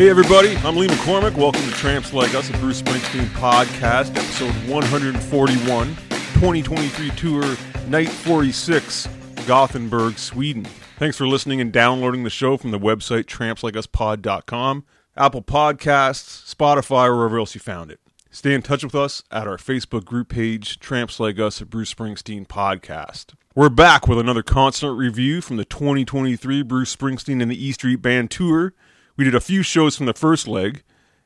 Hey everybody, I'm Lee McCormick. Welcome to Tramps Like Us, a Bruce Springsteen podcast, episode 141, 2023 tour, night 46, Gothenburg, Sweden. Thanks for listening and downloading the show from the website trampslikeUspod.com, Apple Podcasts, Spotify, or wherever else you found it. Stay in touch with us at our Facebook group page, Tramps Like Us, a Bruce Springsteen podcast. We're back with another concert review from the 2023 Bruce Springsteen and the E Street Band tour. We did a few shows from the first leg.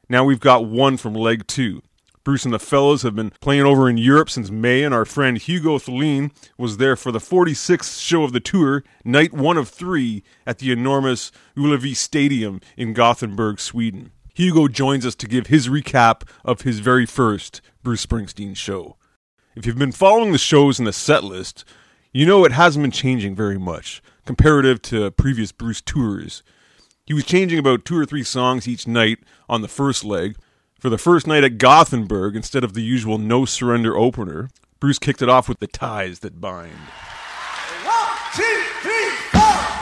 Now we've got one from leg two. Bruce and the fellows have been playing over in Europe since May, and our friend Hugo Thölin was there for the 46th show of the tour, night one of three, at the enormous Ullevi Stadium in Gothenburg, Sweden. Hugo joins us to give his recap of his very first Bruce Springsteen show. If you've been following the shows in the set list, you know it hasn't been changing very much, comparative to previous Bruce tours. He was changing about two or three songs each night on the first leg. For the first night at Gothenburg, instead of the usual No Surrender opener, Bruce kicked it off with The Ties That Bind. 1, 2, 3, 4!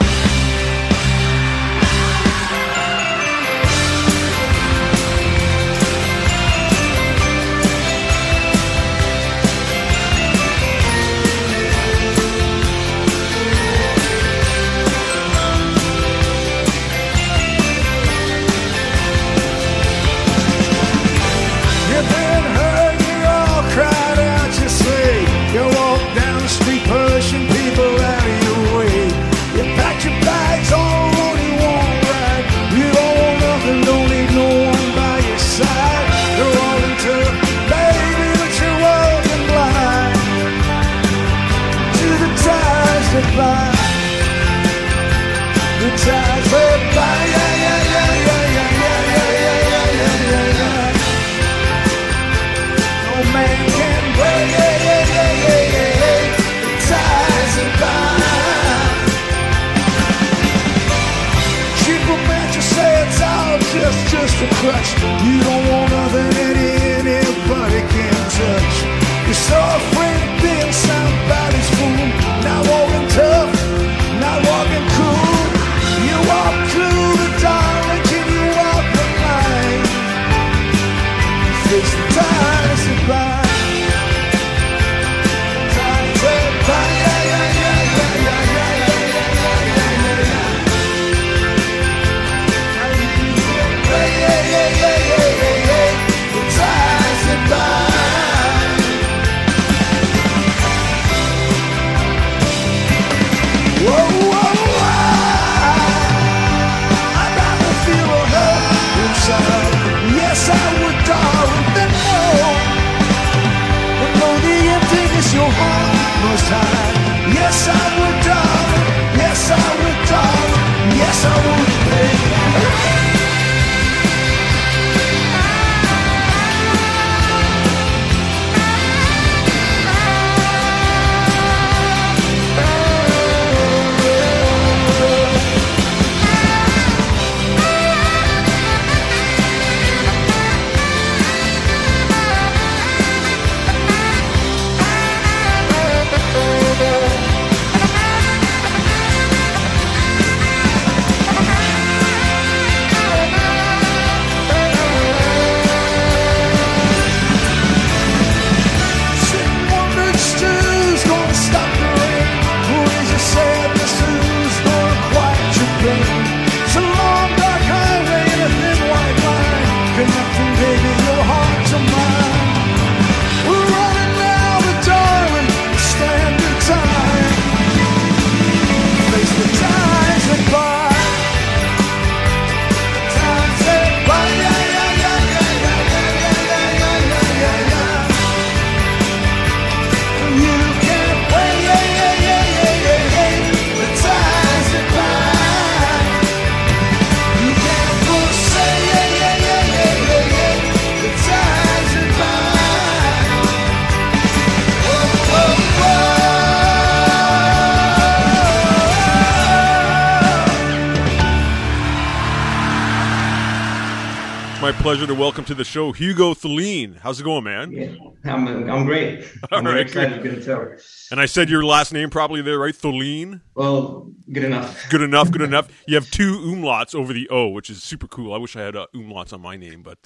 Pleasure to welcome to the show Hugo Thölin. How's it going, man? Yeah. I'm great. I'm very excited, you can tell. And I said your last name probably there, right? Thölin? Well, good enough. Good enough. You have two umlauts over the O, which is super cool. I wish I had umlauts on my name, but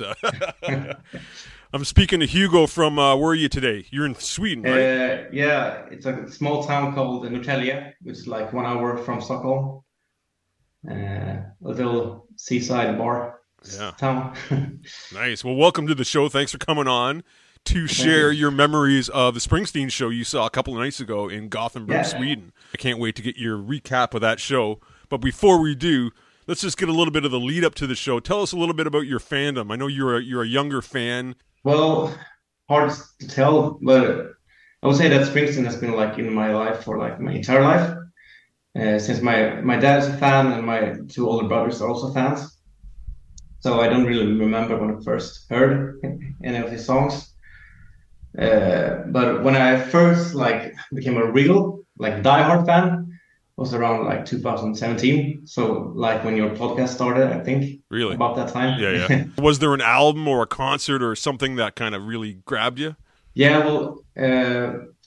I'm speaking to Hugo from, where are you today? You're in Sweden, right? Yeah, it's a small town called Norrtälje, which is like 1 hour from Stockholm. A little seaside bar town. Nice. Well, welcome to the show. Thanks for coming on to share your memories of the Springsteen show you saw a couple of nights ago in Gothenburg, Sweden. I can't wait to get your recap of that show. But before we do, let's just get a little bit of the lead up to the show. Tell us a little bit about your fandom. I know you're a younger fan. Well, hard to tell, but I would say that Springsteen has been like in my life for like my entire life. Since my dad is a fan and my two older brothers are also fans. So I don't really remember when I first heard any of his songs. But when I first became a real diehard fan was around 2017. So when your podcast started, I think. Really? About that time. Yeah. Was there an album or a concert or something that kind of really grabbed you? Yeah, well,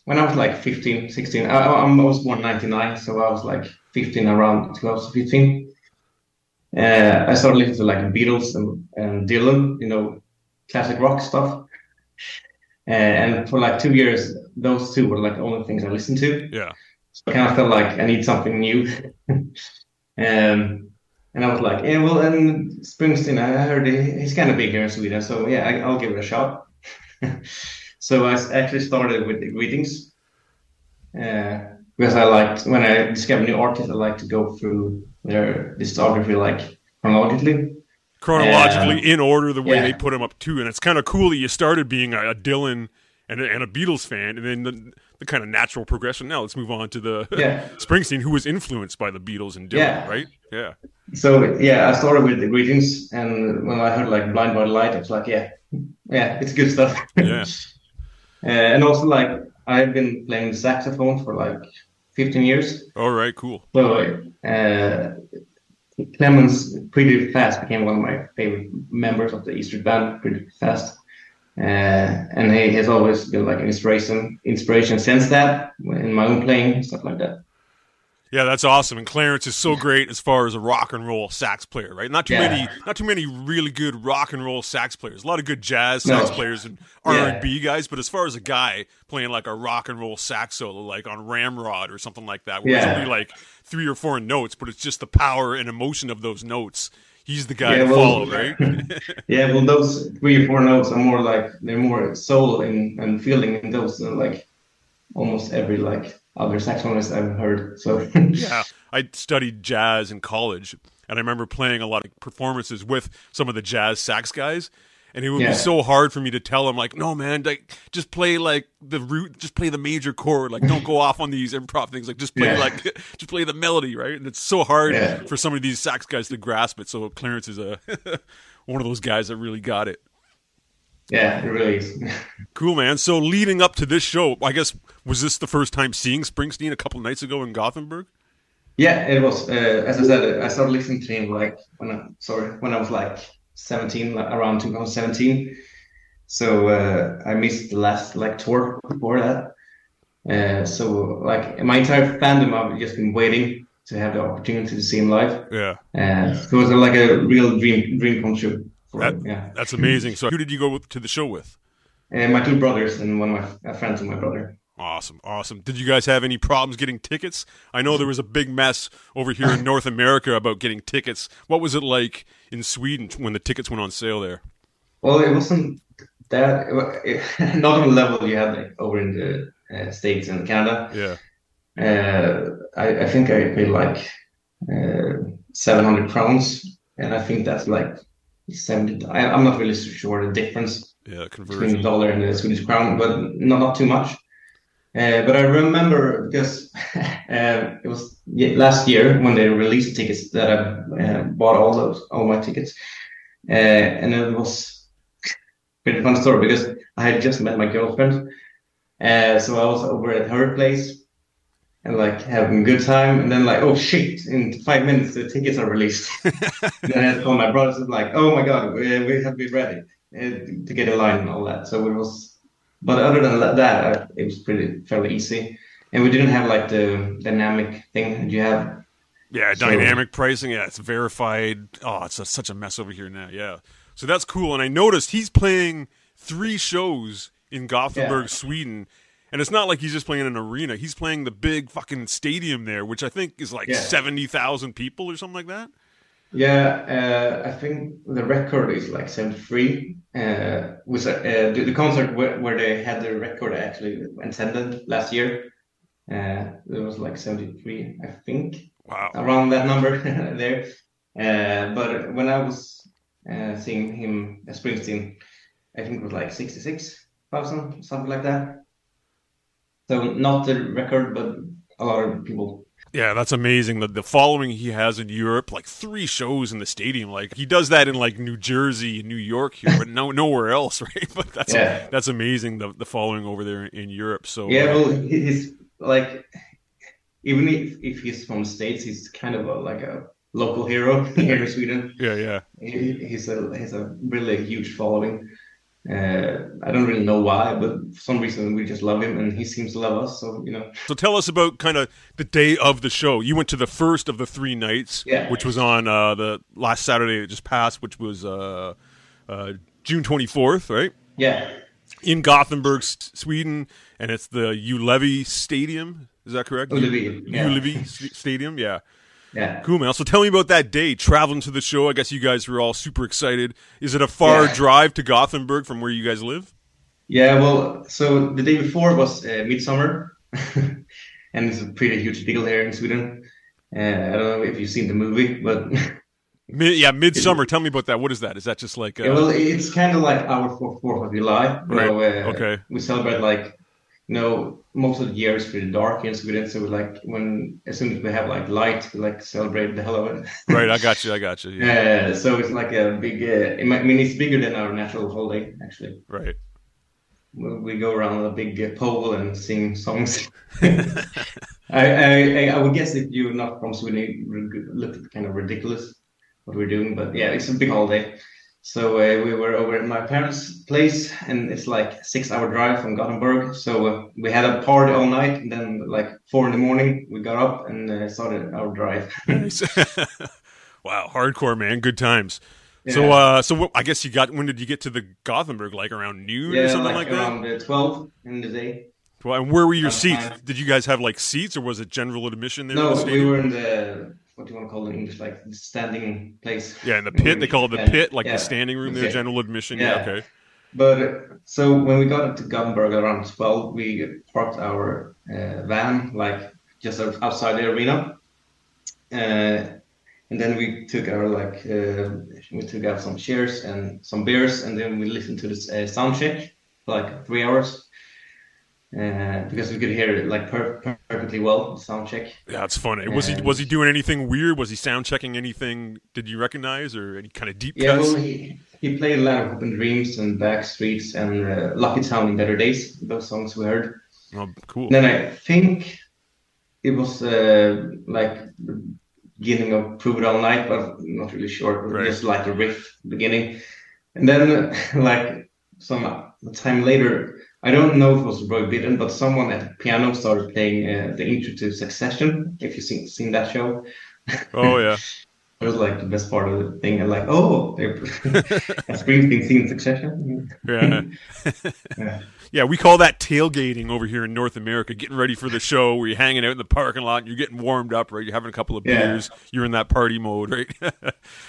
when I was 15, 16, I was born 99, so I was 15 around 2015. I started listening to Beatles and Dylan, classic rock stuff. And for 2 years, those two were the only things I listened to. Yeah. So I kind of felt I need something new. And I was and Springsteen, I heard he's kind of big here in Sweden, so yeah, I'll give it a shot. So I actually started with the greetings, because when I discover new artists, I like to go through their discography chronologically, in order, the way they put them up too. And it's kind of cool that you started being a Dylan and a Beatles fan, and then the kind of natural progression. Now let's move on to the Springsteen, who was influenced by the Beatles and Dylan, right? Yeah. So I started with the greetings, and when I heard Blind by the Light, I was it's good stuff. Yeah. And also I've been playing saxophone for 15 years. All right, cool. So Clemons pretty fast became one of my favorite members of the E Street Band pretty fast. And he has always been an inspiration since that, in my own playing and stuff like that. Yeah, that's awesome. And Clarence is so great as far as a rock and roll sax player, right? Not too many really good rock and roll sax players. A lot of good jazz sax players and R&B guys, but as far as a guy playing a rock and roll sax solo, on Ramrod or something like that, where it's only 3 or 4 notes, but it's just the power and emotion of those notes. He's the guy to follow, right? Yeah, well, those 3 or 4 notes are more they're more soul and feeling in those than almost every other saxophonist I've heard. So yeah, I studied jazz in college, and I remember playing a lot of performances with some of the jazz sax guys, and it would be so hard for me to tell them, no, man, just play the root, just play the major chord, don't go off on these improv things, just play just play the melody, right? And it's so hard for some of these sax guys to grasp it. So Clarence is a one of those guys that really got it. Yeah, it really is. Cool, man. So leading up to this show, I guess, was this the first time seeing Springsteen a couple nights ago in Gothenburg? Yeah, it was. As I said, I started listening to him when I was 17, around 2017. So I missed the last tour before that. So my entire fandom, I've just been waiting to have the opportunity to see him live. Yeah. So it was a real dream come true. That's amazing. So who did you go to the show with? My two brothers and one of my friends and my brother. Awesome. Did you guys have any problems getting tickets? I know there was a big mess over here in North America about getting tickets. What was it like in Sweden when the tickets went on sale there? Well, it wasn't that – not on the level you had over in the States and Canada. Yeah. I think I paid 700 crowns, and I think that's I'm not really sure the difference between the dollar and the Swedish crown, but not too much. But I remember because it was last year when they released tickets that I bought all my tickets, and it was pretty fun story because I had just met my girlfriend, so I was over at her place and having a good time, and then oh shit, in 5 minutes the tickets are released. Then I had to call my brothers and oh my god, we have to be ready to get a line and all that. So it was But other than that, it was fairly easy. And we didn't have like the dynamic thing that you have. Yeah, dynamic pricing. Yeah, it's verified. Oh, it's such a mess over here now. Yeah. So that's cool. And I noticed he's playing 3 shows in Gothenburg, Sweden. And it's not like he's just playing an arena. He's playing the big fucking stadium there, which I think is like 70,000 people or something like that. Yeah, I think the record is like 73. Was the concert where they had the record I actually attended last year? It was like 73, I think. Wow. Around that number there. But when I was seeing him at Springsteen, I think it was like 66,000, something like that. So not the record, but a lot of people. Yeah, that's amazing. The following he has in Europe, like 3 shows in the stadium. Like he does that in like New Jersey, New York here, but nowhere else, right? But that's amazing, the following over there in Europe. So yeah, well, he's like, even if he's from the States, he's kind of a local hero here in Sweden. Yeah. He's a really huge following. I don't really know why, but for some reason we just love him and he seems to love us, so. So tell us about kind of the day of the show. You went to the first of the 3 nights, which was on the last Saturday that just passed, which was June 24th, right? Yeah. In Gothenburg, Sweden, and it's the Ullevi Stadium, is that correct? Ullevi Stadium, yeah. Yeah. Cool, man. So tell me about that day, traveling to the show. I guess you guys were all super excited. Is it a far drive to Gothenburg from where you guys live? Yeah, well, so the day before was midsummer, and it's a pretty huge deal here in Sweden. I don't know if you've seen the movie, but... midsummer. Tell me about that. What is that? Is that just like... Yeah, well, it's kind of like our 4th of July. Right. Okay. We celebrate like... most of the year is pretty dark in Sweden, so we as soon as we have light, we celebrate the hell of it. Right, I got you. Yeah. So it's like a big. It's bigger than our national holiday, actually. Right. We go around a big pole and sing songs. I would guess if you're not from Sweden, it looked kind of ridiculous what we're doing, but yeah, it's a big holiday. So we were over at my parents' place, and it's like 6-hour drive from Gothenburg. So we had a party all night, and then 4 in the morning, we got up and started our drive. Wow, hardcore, man! Good times. Yeah. So, I guess when did you get to the Gothenburg? Like around noon or something like that? Yeah, around 12 in the day. Well, and where were your seats? Did you guys have seats, or was it general admission there? No, we were in the. What do you want to call it in English? The standing place. Yeah, in the pit. They call it the pit, the standing room there, general admission. Yeah. Okay. But so when we got to Gothenburg around 12, we parked our van, just outside the arena. And then we took out some chairs and some beers, and then we listened to this sound check for 3 hours. Because we could hear it perfectly well, the sound check. Yeah, it's funny. Was he doing anything weird? Was he sound checking anything? Did you recognize or any kind of deep cuts? Yeah, well, he played a lot of Open Dreams and Backstreets and Lucky Town and Better Days. Those songs we heard. Oh, cool. Then I think it was the beginning of Prove It All Night, but I'm not really sure. Right. Just a riff beginning, and then some time later. I don't know if it was Roy Bittan, but someone at the piano started playing the intro to Succession, if you've seen that show. Oh, yeah. It was the best part of the thing. I'm Springsteen seen Succession. Yeah. Yeah, we call that tailgating over here in North America, getting ready for the show where you're hanging out in the parking lot and you're getting warmed up, right? You're having a couple of beers. You're in that party mode, right?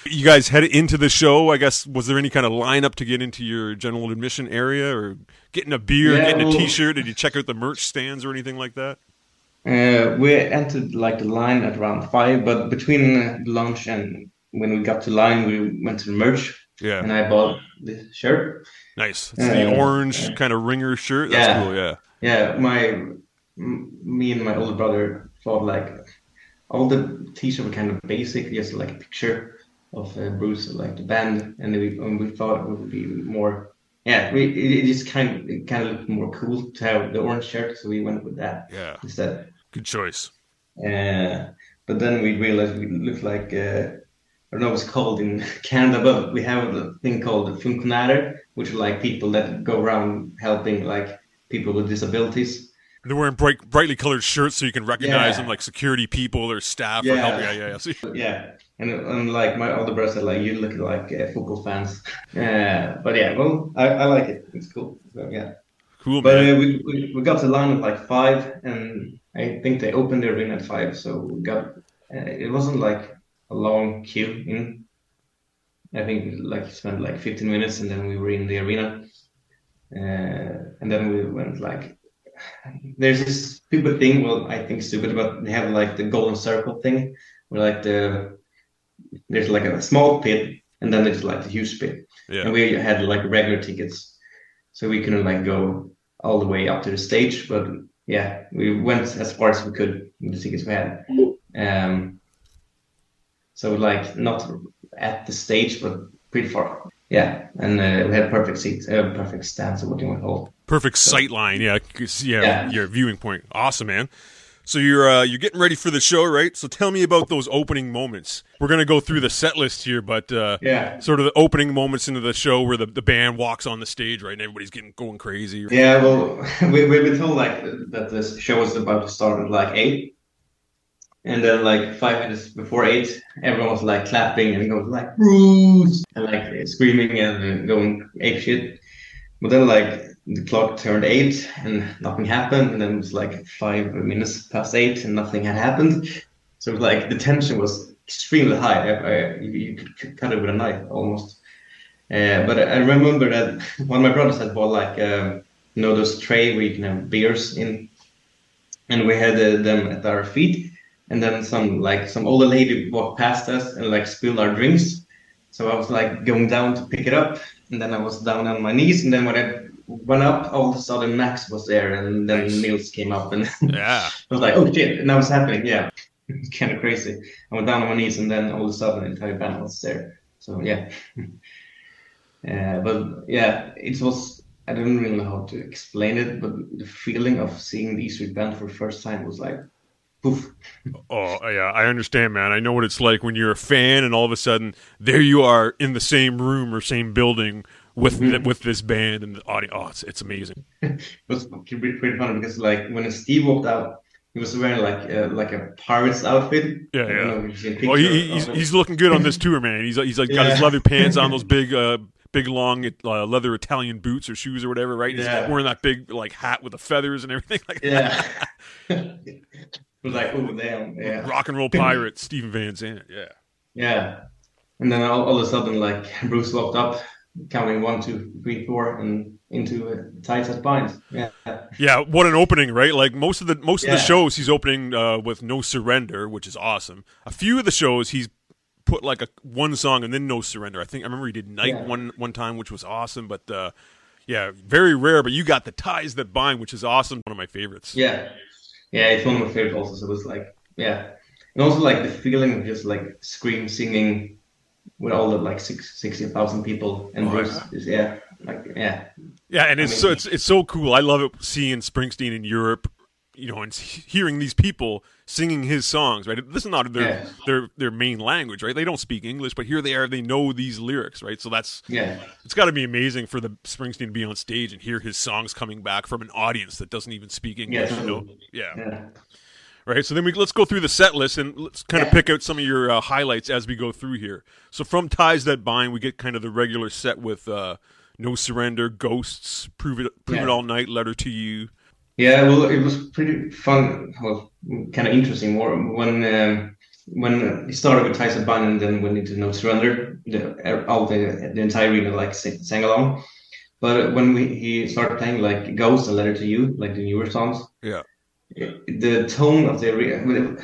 You guys head into the show, I guess. Was there any kind of lineup to get into your general admission area or getting a beer, getting a T-shirt? Did you check out the merch stands or anything like that? We entered the line at around 5, but between lunch and when we got to line, we went to the merch. Yeah. And I bought the shirt. Nice. It's the orange kind of ringer shirt. That's cool. Yeah. Yeah. Me and my older brother thought all the T-shirts were kind of basic, just a picture of Bruce, the band, and we thought it would be more. Yeah, it just kind of looked more cool to have the orange shirt, so we went with that instead. Good choice. But then we realized we looked I don't know what it's called in Canada, but we have a thing called the funktionärer, which are people that go around helping people with disabilities. And they're wearing brightly colored shirts so you can recognize them, like security people or staff or help. Yeah. And like my older brother said, like, you look like football fans. But yeah, well, I like it. It's cool. So, yeah. Cool, but, man. But we got to line at like 5, and I think they opened their ring at 5. So we got, it wasn't like a long queue in. I think like spent like 15 minutes, and then we were in the arena. And then we went like, there's this stupid thing, well, I think stupid, but they have like the golden circle thing, where like there's like a small pit, and then there's like the huge pit. Yeah. And we had like regular tickets, so we couldn't like go all the way up to the stage, but yeah, we went as far as we could with the tickets we had. So like not at the stage, but pretty far. Yeah, and we had perfect seats, perfect stands, or what do you want to call? Perfect sight line, your viewing point. Awesome, man. So you're getting ready for the show, right? So tell me about those opening moments. We're going to go through the set list here, but sort of the opening moments into the show where the band walks on the stage, right, and everybody's going crazy. Right? Yeah, well, we were told like that the show was about to start at like 8. And then, like 5 minutes before 8, everyone was like clapping and going like "Bruce" and like screaming and going apeshit. But then, like the clock turned 8 and nothing happened. And then it was like 5 minutes past 8 and nothing had happened. So like the tension was extremely high. You could cut it with a knife almost. But I remember that one of my brothers had bought like those tray where you can have beers in, and we had them at our feet. And then some older lady walked past us and like spilled our drinks. So I was like going down to pick it up, and then I was down on my knees. And then when I went up, all of a sudden Max was there, and then Nils came up, and I was like, "Oh shit!" And that was happening. Yeah, it's kind of crazy. I went down on my knees, and then all of a sudden the entire band was there. So yeah, but yeah, it was. I don't really know how to explain it, but the feeling of seeing the E Street Band for the first time was like. Poof. Oh, yeah, I understand, man. I know what it's like when you're a fan and all of a sudden there you are in the same room or same building with with this band and the audience. Oh, it's amazing. It was pretty funny because like when Steve walked out, he was wearing like a pirate's outfit. Yeah, yeah. Well, he's looking good on this tour, man. He's like got his leather pants on, those big long leather Italian boots or shoes or whatever, right? And he's wearing that big like hat with the feathers and everything like that. Yeah. It was like, oh, damn. Yeah. Rock and roll pirate, Steven Van Zandt. Yeah. Yeah. And then all of a sudden, like, Bruce locked up, counting 1, 2, 3, 4, and into tights at binds. Yeah. Yeah. What an opening, right? Like, most of the shows he's opening with No Surrender, which is awesome. A few of the shows he's put, like, one song and then No Surrender. I think I remember he did Night one time, which was awesome. But, yeah, very rare. But you got the Ties That Bind, which is awesome. One of my favorites. Yeah. Yeah, it's one of my favorites also, so it was like, yeah. And also like the feeling of just like scream singing with all the like 60,000 people and and it's so it's so cool. I love it seeing Springsteen in Europe, you know, and hearing these people singing his songs, right? This is not their main language, right? They don't speak English, but here they are, they know these lyrics, right? So that's it's got to be amazing for the Springsteen to be on stage and hear his songs coming back from an audience that doesn't even speak English. Yeah. Right, so then let's go through the set list and let's kind of pick out some of your highlights as we go through here. So from Ties That Bind, we get kind of the regular set with No Surrender, Ghosts, Prove It All Night, Letter to You. Yeah, well, it was pretty fun, well, kind of interesting. More when he started with Ties That Bind and then went into No Surrender, the entire arena like sang along. But when he started playing like Ghost and Letter to You, like the newer songs, the tone of the arena,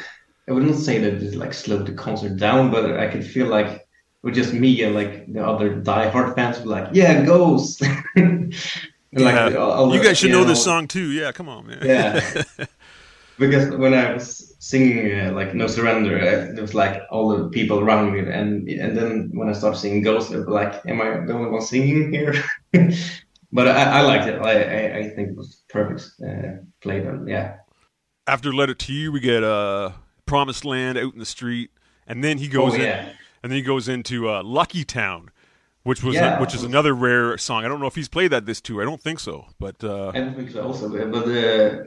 I wouldn't say that it like slowed the concert down, but I could feel like. With just me and like the other diehard fans were like, yeah, Ghost. You guys should know this song too. Yeah, come on, man. Yeah, because when I was singing like No Surrender, there was like all the people around me, and then when I started singing Ghost, they were like, "Am I the only one singing here?" But I liked it. I think it was perfect played on. Yeah. After Letter to You, we get Promised Land, Out in the Street, and then he goes into Lucky Town. Which is another rare song. I don't know if he's played this too. I don't think so. But I don't think so also. But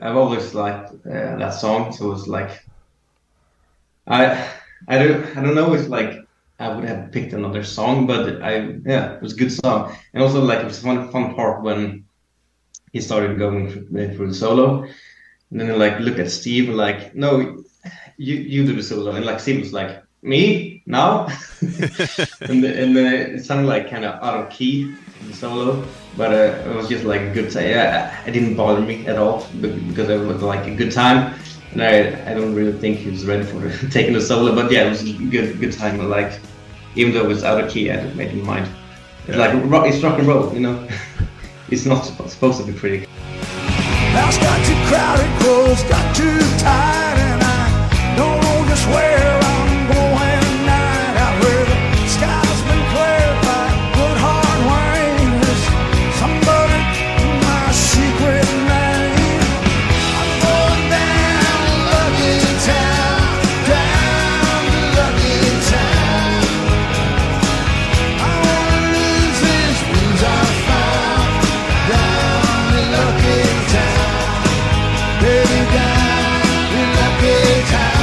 I've always liked that song. So it's like I don't know if like I would have picked another song, but it was a good song. And also like it was fun part when he started going through the solo. And then like look at Steve like, no, you do the solo. And like Steve was like, me now? and then it sounded like kind of out of key the solo, but it was just like a good time. Yeah, it didn't bother me at all because it was like a good time. And I don't really think he was ready for taking the solo, but yeah, it was a good time. Like even though it was out of key, I didn't make it mind. It's like it's rock and roll, you know. It's not supposed to be pretty. House got too crowded, clothes got too tight, and I don't know just where I'm going tonight. Out where the sky's been cleared by good hard rain, there's somebody in my secret name. I'm going down Lucky Town, down Lucky Town. I wanna lose these things I found, down Lucky Town, baby, down Lucky Town.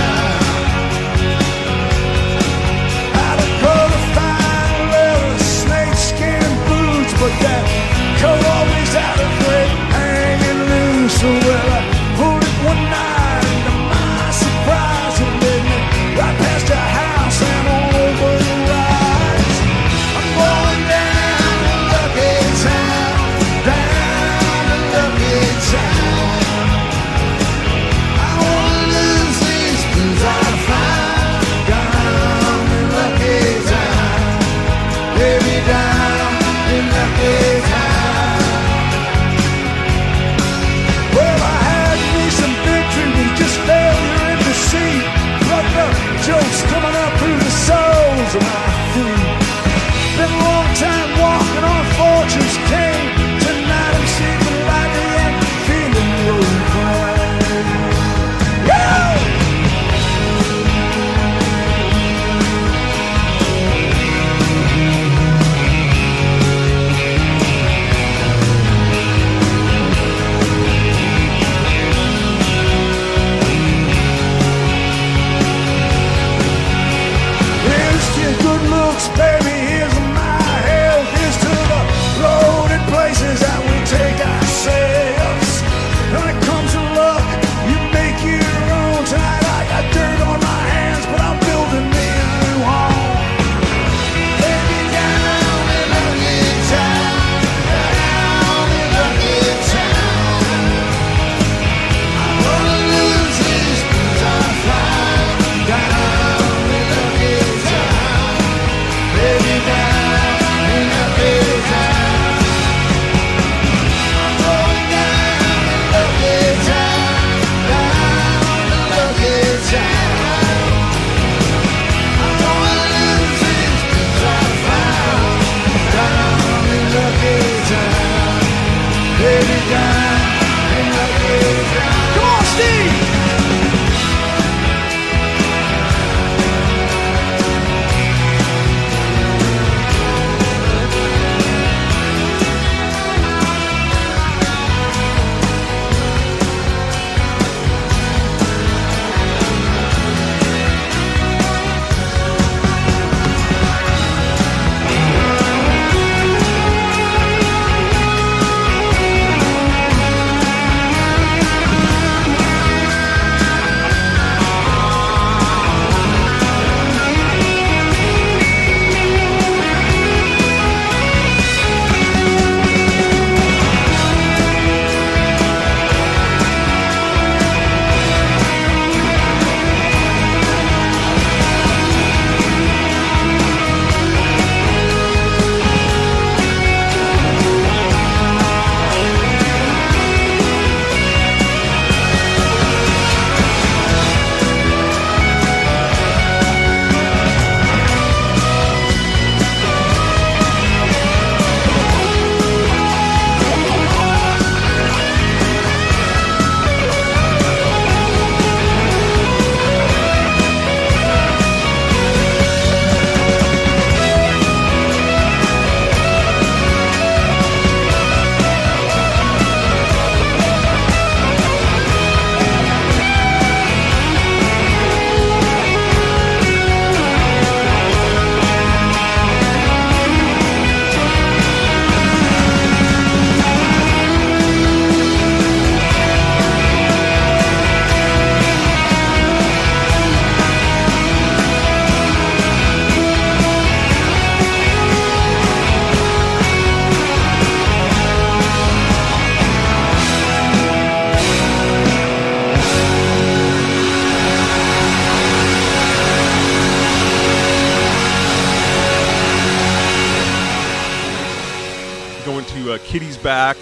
going to Kitty's Back,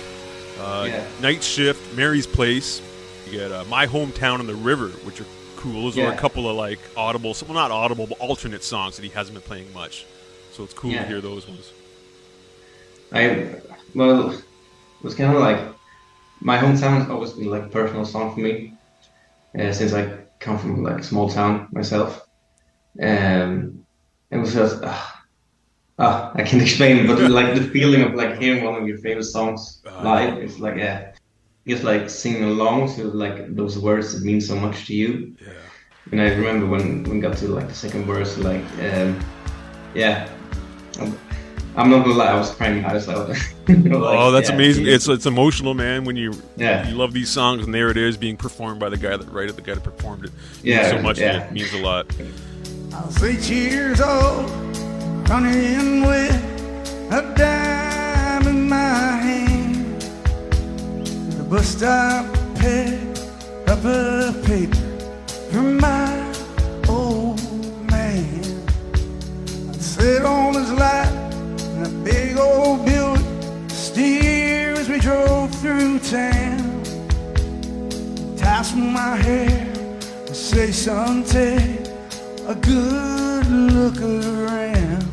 Night Shift, Mary's Place. You get My Hometown and The River, which are cool. Those are a couple of like audible, well not audible, but alternate songs that he hasn't been playing much. So it's cool to hear those ones. It was kind of like, My Hometown has always been like a personal song for me, since I come from like a small town myself. It was just, I can't explain, but like the feeling of like hearing one of your favorite songs live, it's like, just like singing along to like those words that mean so much to you. Yeah. And I remember when we got to like the second verse, like, I'm not gonna lie, I was crying my eyes out. That's amazing! It's emotional, man. When you love these songs, and there it is being performed by the guy that wrote it, the guy that performed it. Means so much. It means a lot. I was 8 years old, running with a dime in my hand. The bus stop picked up a paper from my old man. I sit on his lap. A big old building steered as we drove through town. Tassel my hair and say, "Son, take a good look around.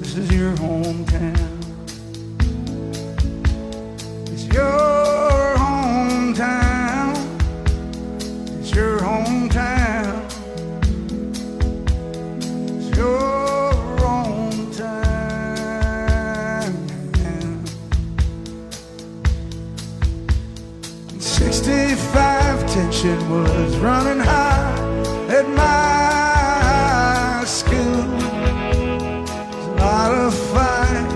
This is your hometown. It's your hometown. It's your hometown. It's your." Tension was running high at my school. There's a lot of fight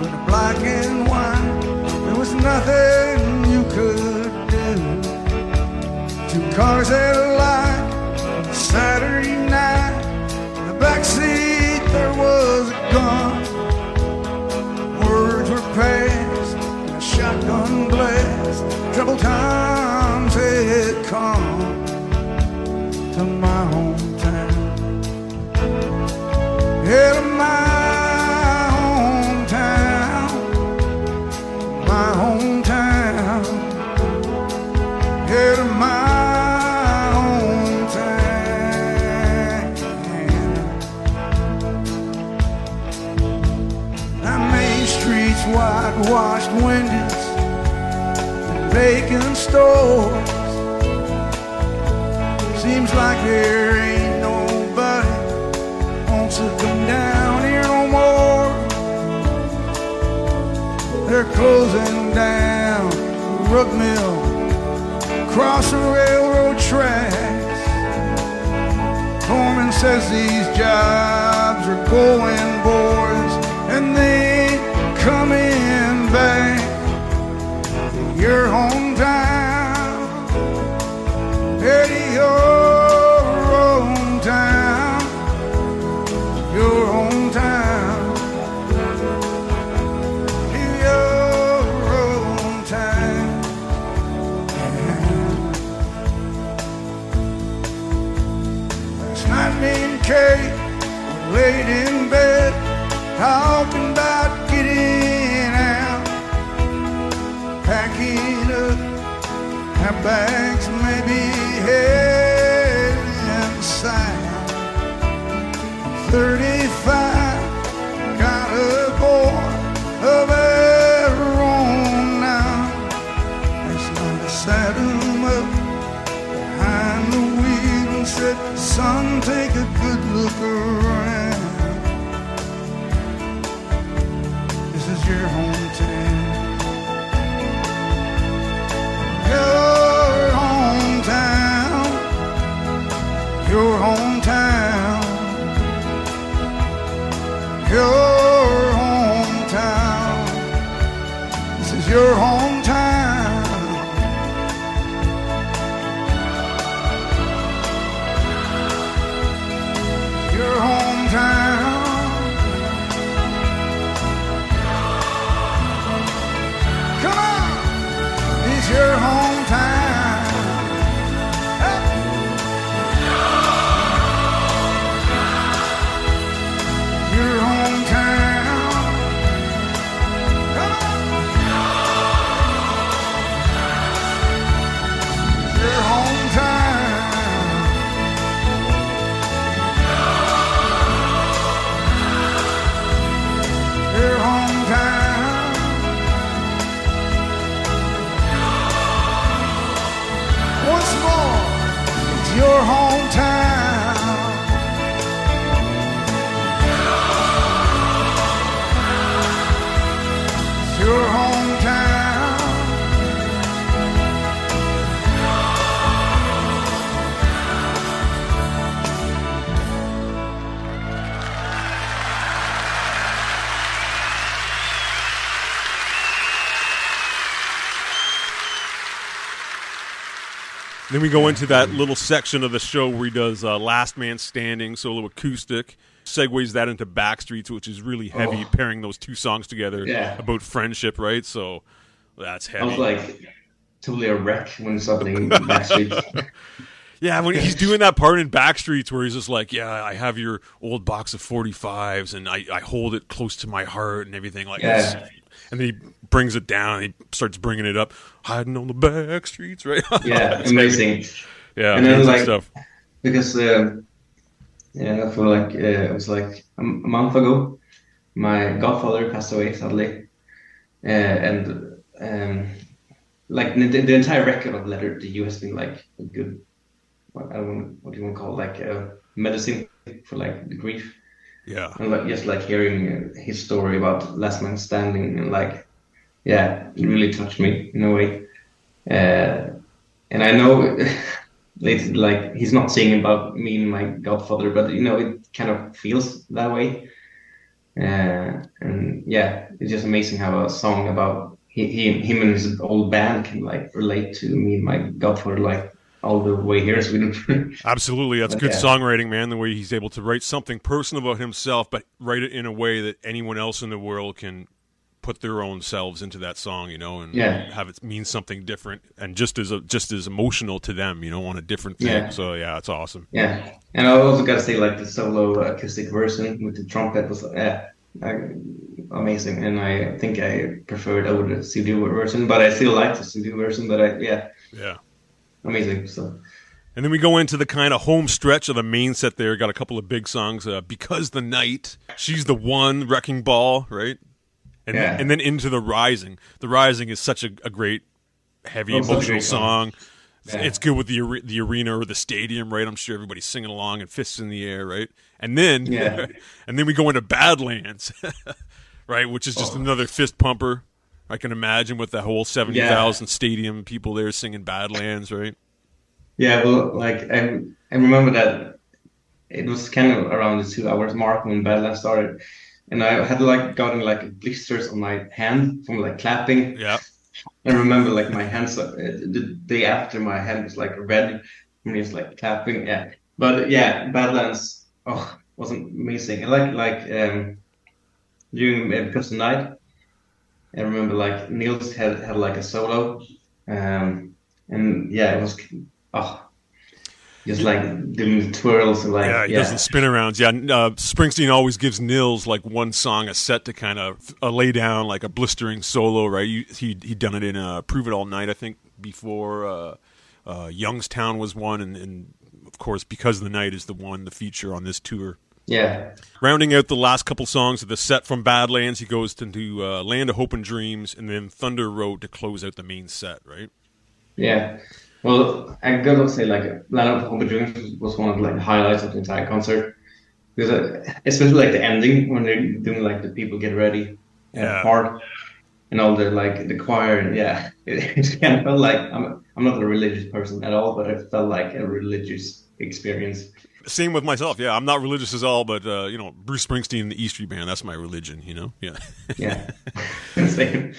with the black and white. There was nothing you could do. 2 cars that alike on a Saturday night. In the backseat there was a gun. Words were passed and a shotgun blast. Trouble time. It come to my hometown, yeah, to my hometown, yeah, to my hometown. Our main streets whitewashed windows and vacant stores. Seems like there ain't nobody wants to come down here no more. They're closing down the Rook Mill, across the railroad tracks. Foreman says these jobs are going, boys, and they ain't coming back to your hometown. Your hometown, your hometown. Last night me and Kate laid in bed talking about getting out, packing up our bags, maybe heading inside. 35, got a boy of their own now. It's not a sat him up behind the wheel and said, "Son, take a good look around. This is your hometown. Your hometown. Your hometown. Your hometown. This is your hometown." Your hometown. Come on! It's your hometown. Your hometown, Then we go into that little section of the show where he does Last Man Standing, solo acoustic, segues that into Backstreets, which is really heavy, pairing those two songs together about friendship, right? So that's heavy. I was like totally a wreck when something Backstreets. Yeah, when he's doing that part in Backstreets where he's just like, yeah, I have your old box of 45s and I hold it close to my heart and everything like this. And then he brings it down and he starts bringing it up, hiding on the back streets, right? Yeah, amazing. Yeah, and then like, stuff. Because for like it was like a month ago, my godfather passed away sadly, and like the entire record of Letter to You has been like a good, what do you want to call it? Like a medicine for like the grief. Yeah, and like just like hearing his story about Last Man Standing and like, yeah, it really touched me in a way. And I know it's like he's not singing about me and my godfather, but you know it kind of feels that way. And yeah, it's just amazing how a song about him and his old band can like relate to me and my godfather like all the way here, so we don't. Absolutely, that's good songwriting, man. The way he's able to write something personal about himself, but write it in a way that anyone else in the world can put their own selves into that song, you know, and have it mean something different and just as emotional to them, you know, on a different thing. Yeah. So yeah, it's awesome. Yeah, and I also gotta say, like the solo acoustic version with the trumpet was amazing, and I think I preferred over the CD version, but I still like the CD version. But amazing. So, and then we go into the kind of home stretch of the main set there. Got a couple of big songs, Because the Night, She's the One, Wrecking Ball, right? And and then into The Rising. The Rising is such a great, heavy, emotional song. Yeah. It's good with the arena or the stadium, right? I'm sure everybody's singing along and fists in the air, right? And then we go into Badlands, right? Which is just another fist pumper. I can imagine with the whole 70,000 stadium people there singing Badlands, right? Yeah, well, like I remember that it was kind of around the 2 hours mark when Badlands started, and I had like gotten like blisters on my hand from like clapping. Yeah, I remember like my hands the day after my hand was like red from just like clapping. Yeah, but yeah, Badlands was amazing. And like during Because the Night. I remember like Nils had like a solo, and yeah, it was just like doing twirls and like he does the spin arounds. Yeah, Springsteen always gives Nils like one song a set to kind of lay down like a blistering solo, right? He'd done it in Prove It All Night, I think, before Youngstown was one, and of course Because the Night is the feature on this tour. Yeah. Rounding out the last couple songs of the set from Badlands, he goes into Land of Hope and Dreams and then Thunder Road to close out the main set, right? Yeah. Well, I gotta say, like, Land of Hope and Dreams was one of like the highlights of the entire concert. Because especially like the ending when they're doing like the people get ready part and all the like the choir and it kind of felt like I'm not a religious person at all, but it felt like a religious experience. Same with myself. Yeah, I'm not religious at all, but you know, Bruce Springsteen and the E Street Band, that's my religion, you know. Yeah. Yeah. Same.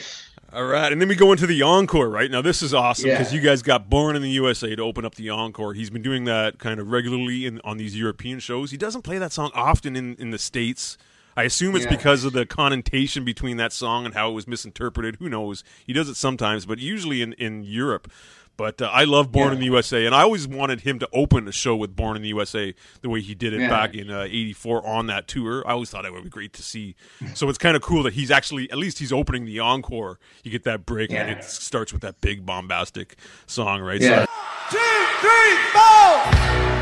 All right, and then we go into the encore, right? Now this is awesome because you guys got Born in the USA to open up the encore. He's been doing that kind of regularly on these European shows. He doesn't play that song often in the States. I assume it's because of the connotation between that song and how it was misinterpreted. Who knows? He does it sometimes, but usually in Europe. But I love Born in the USA, and I always wanted him to open a show with Born in the USA the way he did it back in '84 on that tour. I always thought it would be great to see. So it's kind of cool that he's actually, at least he's opening the encore. You get that break, and it starts with that big bombastic song, right? Yeah. So, 2, 3, 4!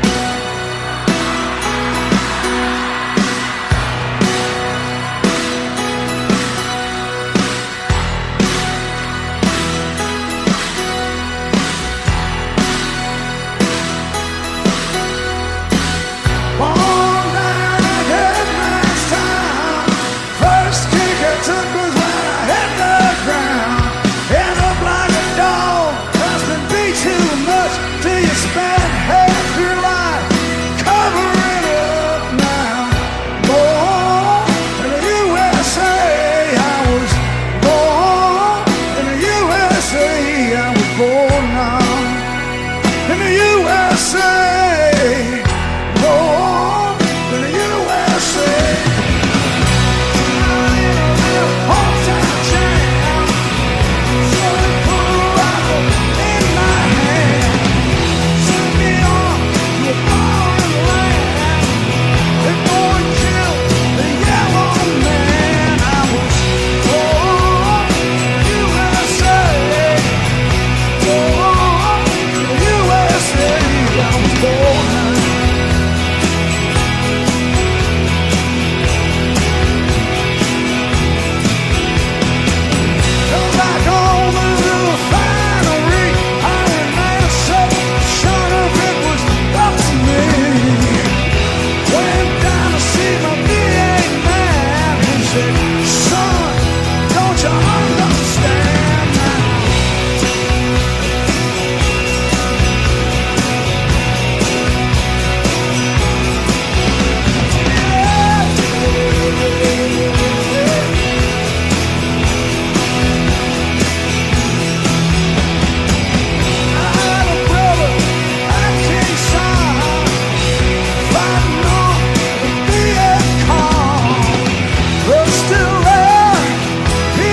Spend half your life.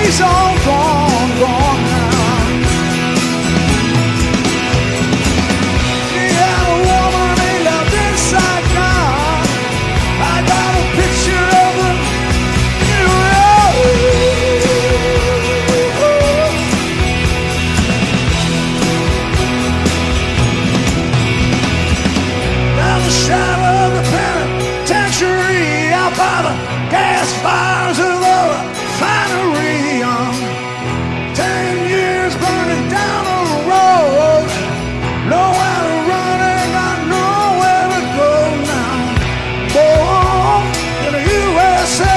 He's all gone, gone now. He had a woman he loved inside now. I got a picture of her in a row. Now the shadow of the penitentiary out by the gas fires of the refinery. 10 years burning down the road, nowhere to run and not nowhere to go now. Born in the USA,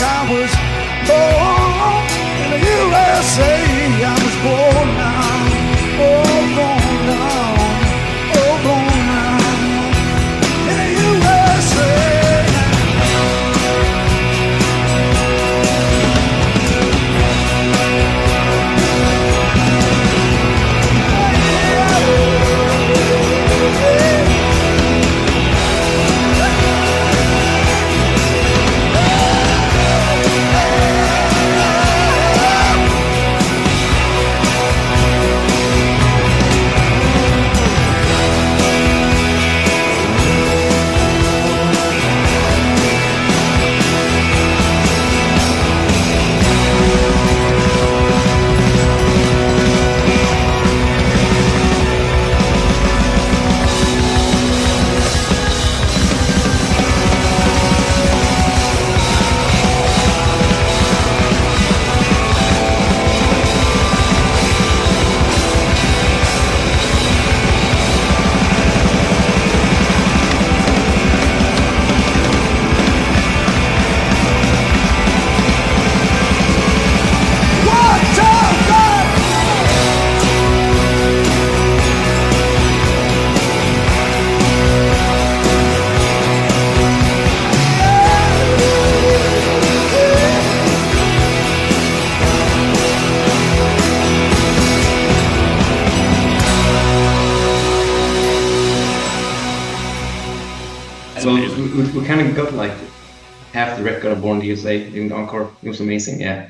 I was born in the USA, I was born now. Oh, born now, oh, born now in the USA. Kind of got like half the record of Born in the USA in encore. It was amazing, yeah.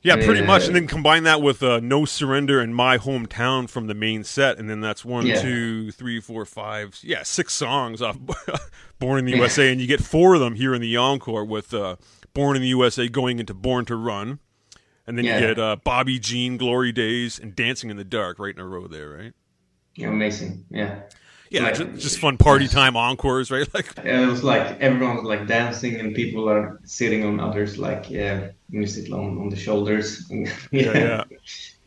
Yeah, pretty much. And then combine that with No Surrender and My Hometown from the main set, and then that's one, yeah. 2, 3, 4, 5, yeah, 6 songs off Born in the USA, and you get 4 of them here in the encore with Born in the USA going into Born to Run, and then you get Bobby Jean, Glory Days, and Dancing in the Dark right in a row there, right? Yeah, amazing, yeah. Yeah, just fun party time encores, right? Like, yeah, it was like everyone's like dancing and people are sitting on others, like music on the shoulders. It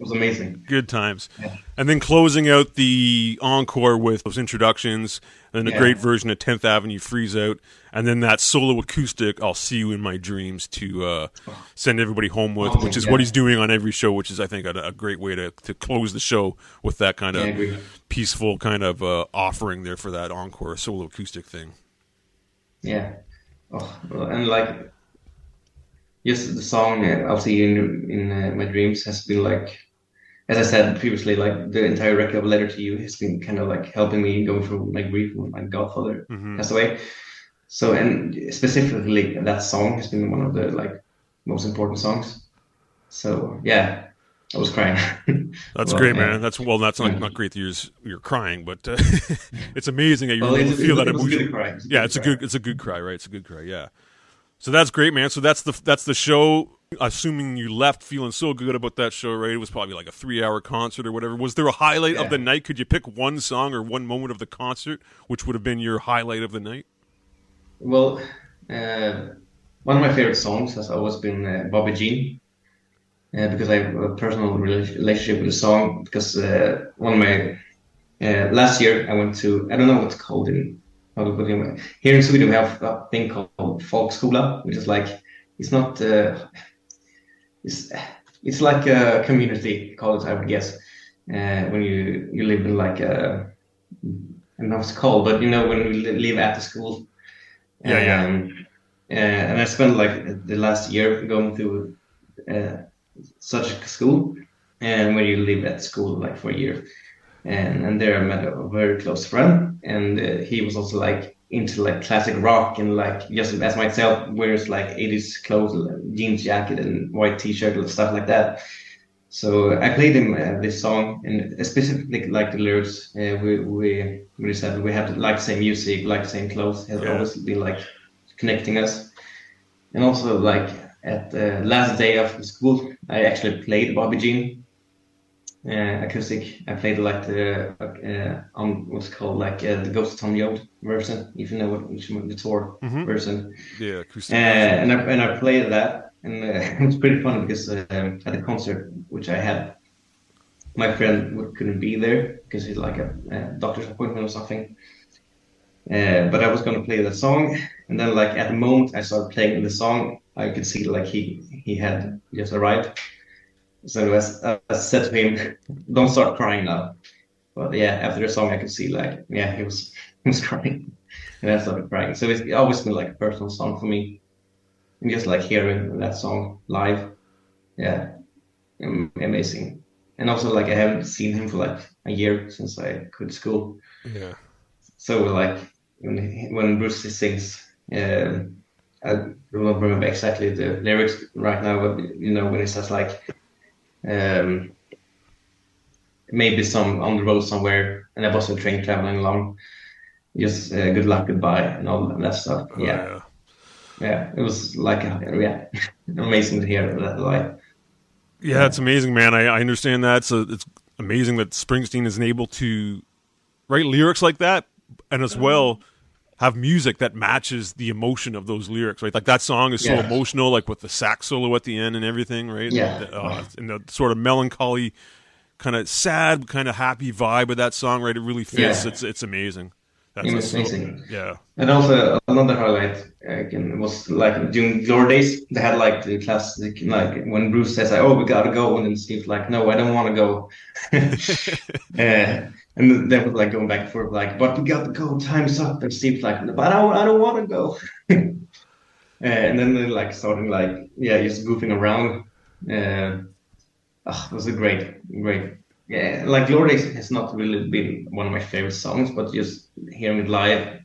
was amazing. Good times. Yeah. And then closing out the encore with those introductions and a great version of 10th Avenue Freeze Out, and then that solo acoustic "I'll See You in My Dreams" to send everybody home with, which is what he's doing on every show, which is I think a great way to close the show with that kind of peaceful kind of offering there for that encore solo acoustic thing. Yeah, and like just the song "I'll See You in My Dreams" has been like, as I said previously, like the entire record of Letter to You has been kind of like helping me go through my grief when my godfather passed away. So, and specifically that song has been one of the like most important songs. So yeah, I was crying. That's great, man. That's not great that you're crying, but it's amazing that you really feel that emotion. It's a good cry, right? It's a good cry, yeah. So that's great, man. So that's the show. Assuming you left feeling so good about that show, right? It was probably like a 3-hour concert or whatever. Was there a highlight of the night? Could you pick one song or one moment of the concert which would have been your highlight of the night? Well, one of my favorite songs has always been Bobby Jean, because I have a personal relationship with the song. Because one of my last year I went to, I don't know what's called in here in Sweden, we have a thing called Folkhögskola, which is like, it's not. It's like a community college, I would guess. When you live in like a, I don't know what it's called, but you know when we live after school. And I spent like the last year going through such a school, and when you live at school like for a year, and there I met a very close friend, and he was also like into like classic rock and like just as myself wears like 80s clothes, like jeans jacket and white t-shirt and stuff like that. So I played him this song, and specifically like the lyrics. We said we have like the same music, like the same clothes. Has always been like connecting us. And also like at the last day of school, I actually played Bobby Jean acoustic. I played like the on what's called like the Ghost Tom Joad version, if you know what the tour version. Yeah, acoustic. And I played that. And it was pretty fun because at the concert which I had, my friend couldn't be there because he had like a doctor's appointment or something. But I was going to play the song, and then like at the moment I started playing the song, I could see like he had just arrived. So I said to him, "Don't start crying now." But yeah, after the song I could see like he was crying, and I started crying. So it's always been like a personal song for me. And just like hearing that song live, yeah, amazing. And also like I haven't seen him for like a year since I quit school. Yeah. So like when Bruce sings, I don't remember exactly the lyrics right now, but you know when he says like, maybe some on the road somewhere, and I was on a train traveling along, just good luck, goodbye, and all that stuff. Oh, yeah. Yeah, it was like amazing to hear that live. Yeah, it's amazing, man. I understand that. So it's amazing that Springsteen isn't able to write lyrics like that, and as well have music that matches the emotion of those lyrics, right? Like that song is so emotional, like with the sax solo at the end and everything, right? Yeah. And the sort of melancholy, kind of sad, kind of happy vibe of that song, right? It really fits. Yeah. It's amazing. That's it was amazing. Yeah. And also another highlight was like during Glory Days, they had like the classic, like when Bruce says, like, "Oh, we gotta go," and then Steve's like, "No, I don't want to go." And they were like going back and forth, like, "But we gotta go, time's up," and Steve's like, "But I don't want to go." And then they like starting like just goofing around. It was a great. Yeah, like Glory Days has not really been one of my favorite songs, but just hearing it live,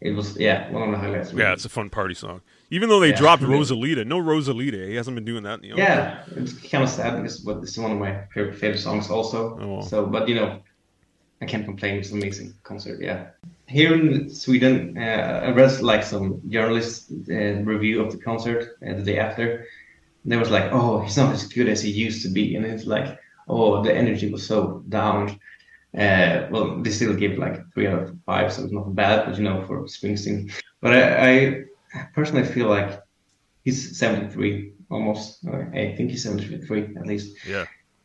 it was, one of the highlights. Really. Yeah, it's a fun party song. Even though they dropped Rosalita. No Rosalita. He hasn't been doing that. In the it's kind of sad because it's one of my favorite songs also. Oh. So, but, you know, I can't complain. It's an amazing concert, Here in Sweden, I read like some journalist review of the concert the day after. And there was like, "Oh, he's not as good as he used to be." And it's like... Oh, the energy was so down. Well, they still gave like 3 out of 5, so it's not bad, but you know, for Springsteen. But I personally feel like he's 73 almost. I think he's 73 at least. Yeah.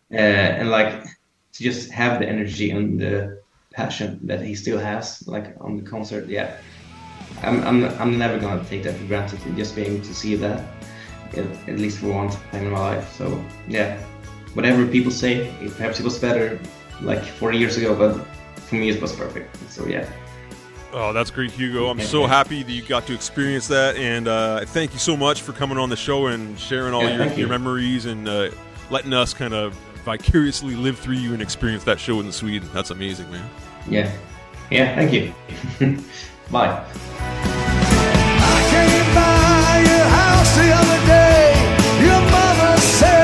And like to just have the energy and the passion that he still has, like on the concert. Yeah. I'm never gonna take that for granted. Just being able to see that, at least for one time in my life. So yeah. Whatever people say, perhaps it was better like 40 years ago, but for me it was perfect. So yeah. Oh, that's great, Hugo. I'm so happy that you got to experience that, and thank you so much for coming on the show and sharing all your memories and letting us kind of vicariously live through you and experience that show in Sweden. That's amazing, man. Yeah, thank you. Bye. I came by your house the other day. Your mother said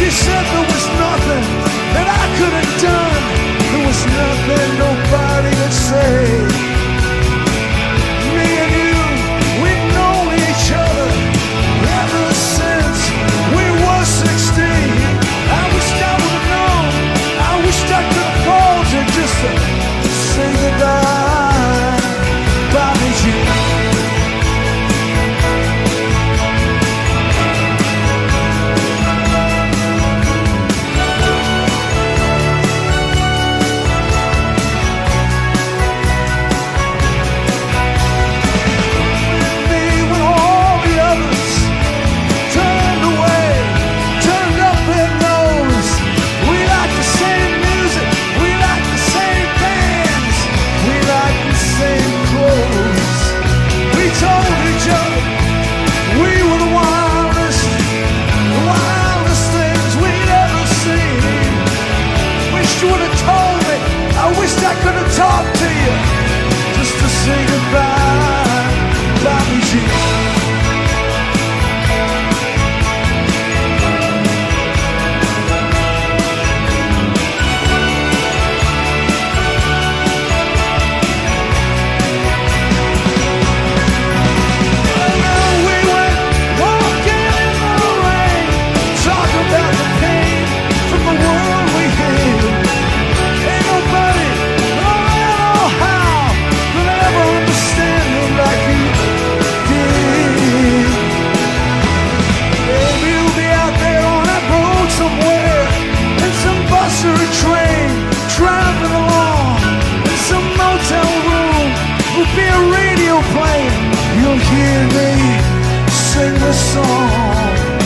she said there was nothing that I could have done. There was nothing nobody could say. Me and you, we've known each other ever since we were 16. I wished I would have known. I wished I could have called you just to say goodbye. Bobby Jean. somewhere in some bus or a train driving along. In some motel room will be a radio playing. You'll hear me sing this song.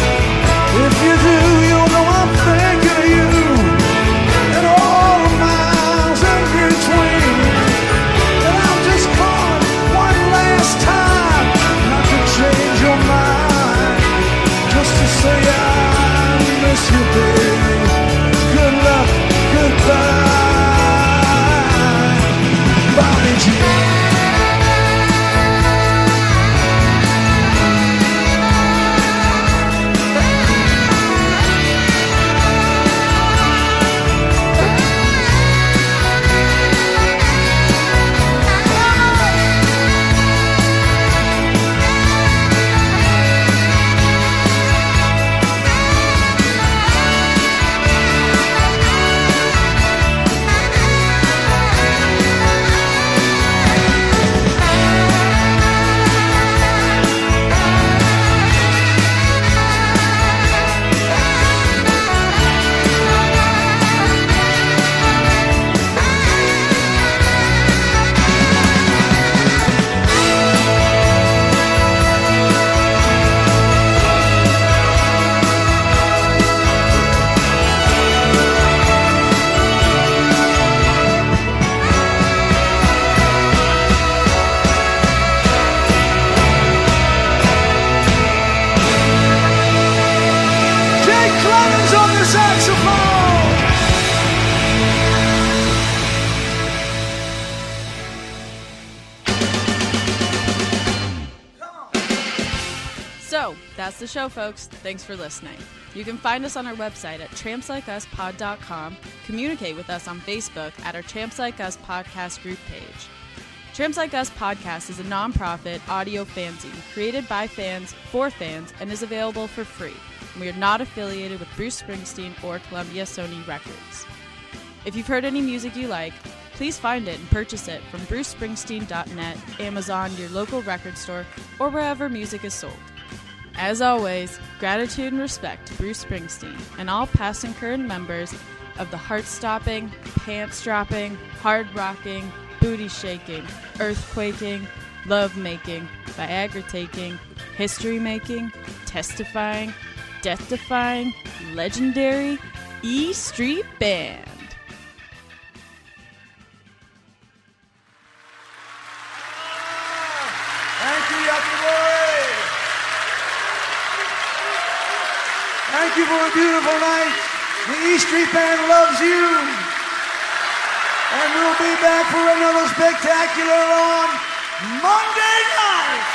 If you do, you'll know I'm thinking of you and all the miles in between. And I'm just calling one last time not to change your mind, just to say I miss you, baby. Good luck, goodbye, Bobby G. The show, folks. Thanks for listening. You can find us on our website at trampslikeUspod.com. Communicate with us on Facebook at our Tramps Like Us podcast group page. Tramps Like Us podcast is a non-profit audio fanzine created by fans for fans and is available for free. We are not affiliated with Bruce Springsteen or Columbia Sony Records. If you've heard any music you like, please find it and purchase it from brucespringsteen.net, Amazon, your local record store, or wherever music is sold. As always, gratitude and respect to Bruce Springsteen and all past and current members of the heart-stopping, pants-dropping, hard-rocking, booty-shaking, earth-quaking, love-making, Viagra-taking, history-making, testifying, death-defying, legendary E Street Band. Thank you for a beautiful night. The E Street Band loves you. And we'll be back for another spectacular on Monday night.